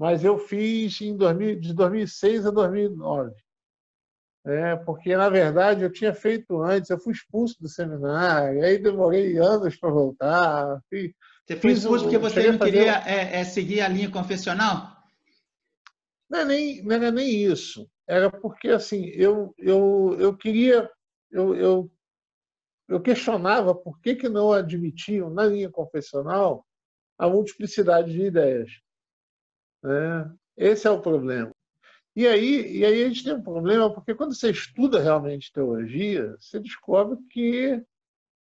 Mas eu fiz em 2000, de 2006 a 2009. Porque, na verdade, eu tinha feito antes, eu fui expulso do seminário, aí demorei anos para voltar. Você foi expulso porque você não queria seguir a linha confessional? Não era nem isso. Era porque, assim, eu queria... Eu questionava por que não admitiam, na linha confessional, a multiplicidade de ideias. Esse é o problema. E aí a gente tem um problema, porque quando você estuda realmente teologia, você descobre que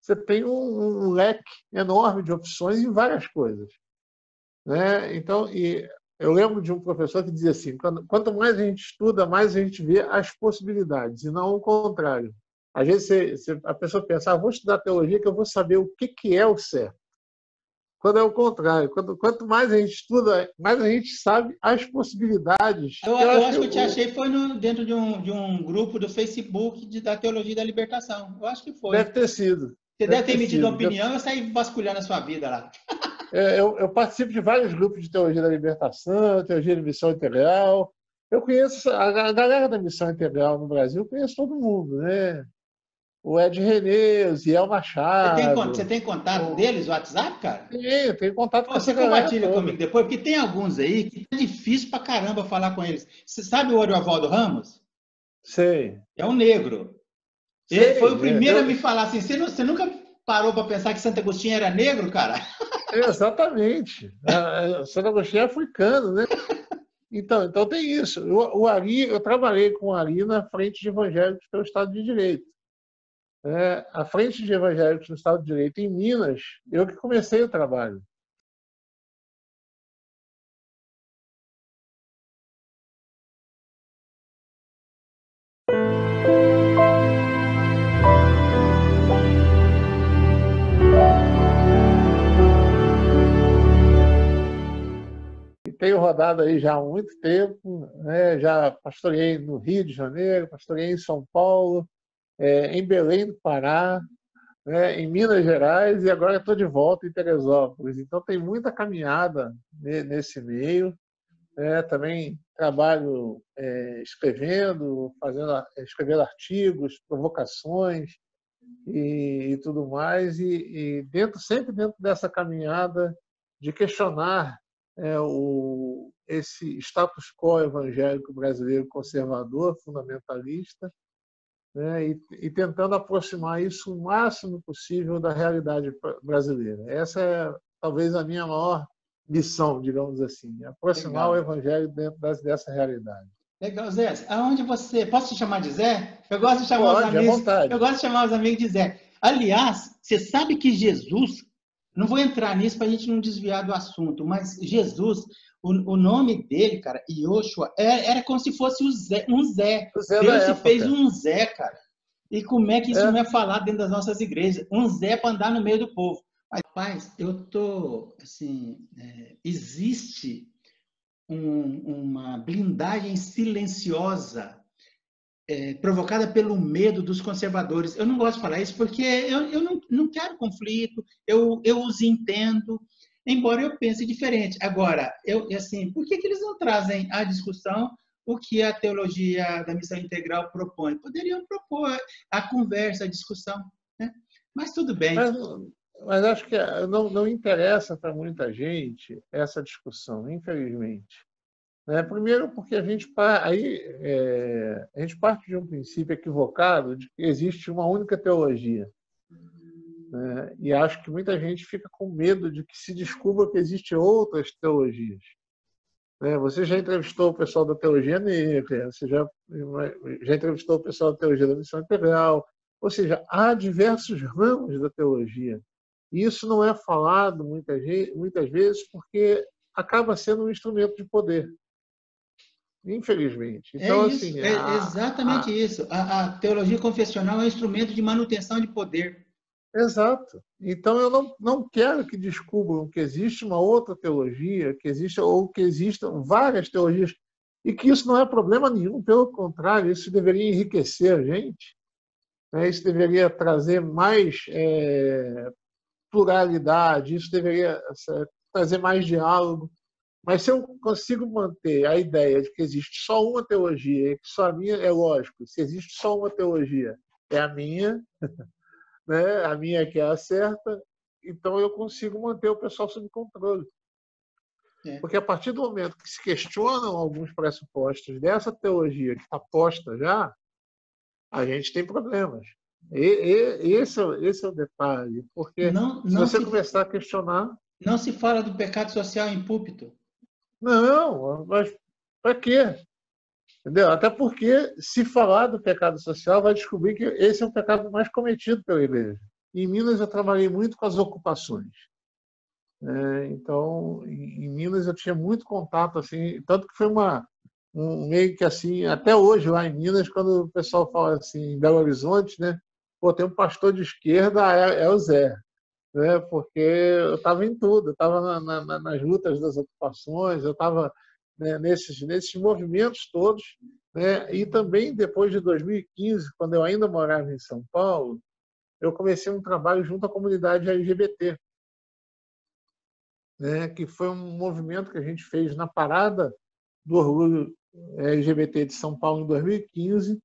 você tem um leque enorme de opções em várias coisas. Então, eu lembro de um professor que dizia assim, quanto mais a gente estuda, mais a gente vê as possibilidades, e não o contrário. Às vezes a pessoa pensa, vou estudar teologia que eu vou saber o que é o certo. Quando é o contrário. Quanto mais a gente estuda, mais a gente sabe as possibilidades. Eu acho que eu te achei foi dentro de um grupo do Facebook da Teologia da Libertação. Eu acho que foi. Deve ter sido. Você deve ter emitido uma opinião e eu saí vasculhando a sua vida lá. Eu participo de vários grupos de Teologia da Libertação, Teologia da Missão Integral. Eu conheço a galera da Missão Integral no Brasil, eu conheço todo mundo, O Ed René, o Ziel Machado... Você tem contato deles, o WhatsApp, cara? Eu tenho contato com essa galera. Você compartilha comigo depois, porque tem alguns aí que é difícil pra caramba falar com eles. Você sabe o Ariovaldo Ramos? Sei. É um negro. Sei, ele foi o primeiro a me falar assim, você nunca parou pra pensar que Santo Agostinho era negro, cara? Exatamente. Santo Agostinho é africano, Então tem isso. Eu trabalhei com o Ari na Frente de Evangélicos no Estado de Direito. A Frente de Evangélicos no Estado de Direito em Minas, eu que comecei o trabalho. E tenho rodado aí já há muito tempo, já pastoreei no Rio de Janeiro, pastoreei em São Paulo, em Belém do Pará, em Minas Gerais, e agora estou de volta em Teresópolis. Então, tem muita caminhada nesse meio. Também trabalho escrevendo, escrevendo artigos, provocações e tudo mais. E sempre dentro dessa caminhada de questionar esse status quo evangélico brasileiro conservador, fundamentalista, e tentando aproximar isso o máximo possível da realidade brasileira. Essa é, talvez, a minha maior missão, digamos assim, aproximar o evangelho dentro dessa realidade. Legal, Zé. Aonde você... Posso te chamar de Zé? Eu gosto de chamar os amigos. À vontade. Eu gosto de chamar os amigos de Zé. Aliás, você sabe que Jesus... Não vou entrar nisso para a gente não desviar do assunto, mas Jesus... O nome dele, cara, Yoshua, era como se fosse um Zé. Deus se fez um Zé, cara. E como é que isso não é falado dentro das nossas igrejas? Um Zé para andar no meio do povo. Mas, rapaz, eu tô assim... existe uma blindagem silenciosa provocada pelo medo dos conservadores. Eu não gosto de falar isso porque eu não quero conflito, eu os entendo, embora eu pense diferente. Agora, por que eles não trazem à discussão o que a teologia da missão integral propõe? Poderiam propor a conversa, a discussão, Mas tudo bem. Mas acho que não interessa para muita gente essa discussão, infelizmente. Primeiro, porque a gente parte de um princípio equivocado de que existe uma única teologia. E acho que muita gente fica com medo de que se descubra que existem outras teologias. Você já entrevistou o pessoal da Teologia Negra, você já entrevistou o pessoal da Teologia da Missão Integral, ou seja, há diversos ramos da teologia. E isso não é falado muitas vezes porque acaba sendo um instrumento de poder. Infelizmente. Então, exatamente isso. A teologia confessional é um instrumento de manutenção de poder. Exato. Então, eu não quero que descubram que existe uma outra teologia, que existam várias teologias, e que isso não é problema nenhum. Pelo contrário, isso deveria enriquecer a gente. Isso deveria trazer mais pluralidade, isso deveria trazer mais diálogo. Mas se eu consigo manter a ideia de que existe só uma teologia e que só a minha, é lógico, se existe só uma teologia, é a minha, né? A minha que é a certa, então eu consigo manter o pessoal sob controle. É. Porque a partir do momento que se questionam alguns pressupostos dessa teologia que está posta já, a gente tem problemas. Esse é o detalhe, porque não se você começar a questionar... Não se fala do pecado social em púlpito. Não, mas para quê? Entendeu? Até porque, se falar do pecado social, vai descobrir que esse é o pecado mais cometido pela igreja. Em Minas, eu trabalhei muito com as ocupações. Então, em Minas, eu tinha muito contato, assim, tanto que foi um meio que assim, até hoje lá em Minas, quando o pessoal fala assim, em Belo Horizonte, né? Pô, tem um pastor de esquerda, é o Zé. Né? Porque eu estava em tudo, eu estava nas lutas das ocupações, eu estava, né, nesses movimentos todos, né? E também depois de 2015, quando eu ainda morava em São Paulo, eu comecei um trabalho junto à comunidade LGBT, né? Que foi um movimento que a gente fez na Parada do Orgulho LGBT de São Paulo em 2015,